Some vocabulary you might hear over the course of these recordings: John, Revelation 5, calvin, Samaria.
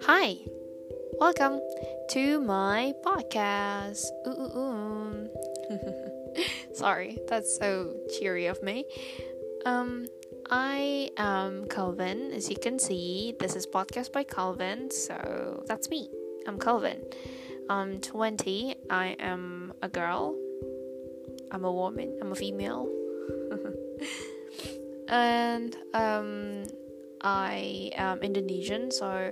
Hi, welcome to my podcast. Sorry, that's so cheery of me. I am Calvin. As you can see, this is podcast by Calvin, so that's me. I'm Calvin. I'm 20. I am a girl. I'm a woman. I'm a female. And I am Indonesian, so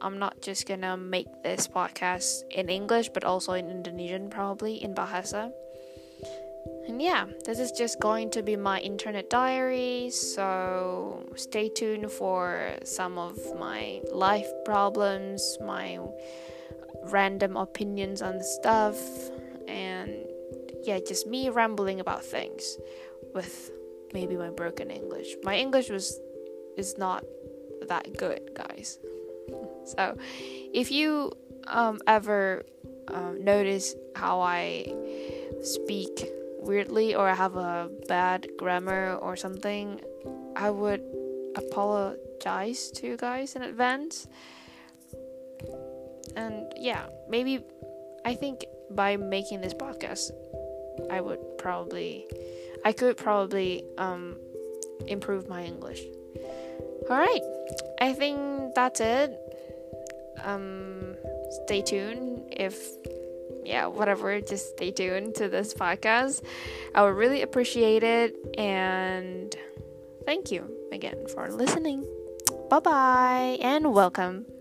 I'm not just gonna make this podcast in English, but also in Indonesian, probably in Bahasa. And yeah, this is just going to be my internet diary, so stay tuned for some of my life problems, my random opinions on stuff, and yeah, just me rambling about things with maybe my broken English. My English is not that good, guys. So if you ever notice how I speak weirdly or I have a bad grammar or something, I would apologize to you guys in advance. And yeah, maybe I think by making this podcast, I could probably improve my English. Alright, I think that's it. Stay tuned. Just stay tuned to this podcast. I would really appreciate it. And thank you again for listening. Bye-bye and welcome.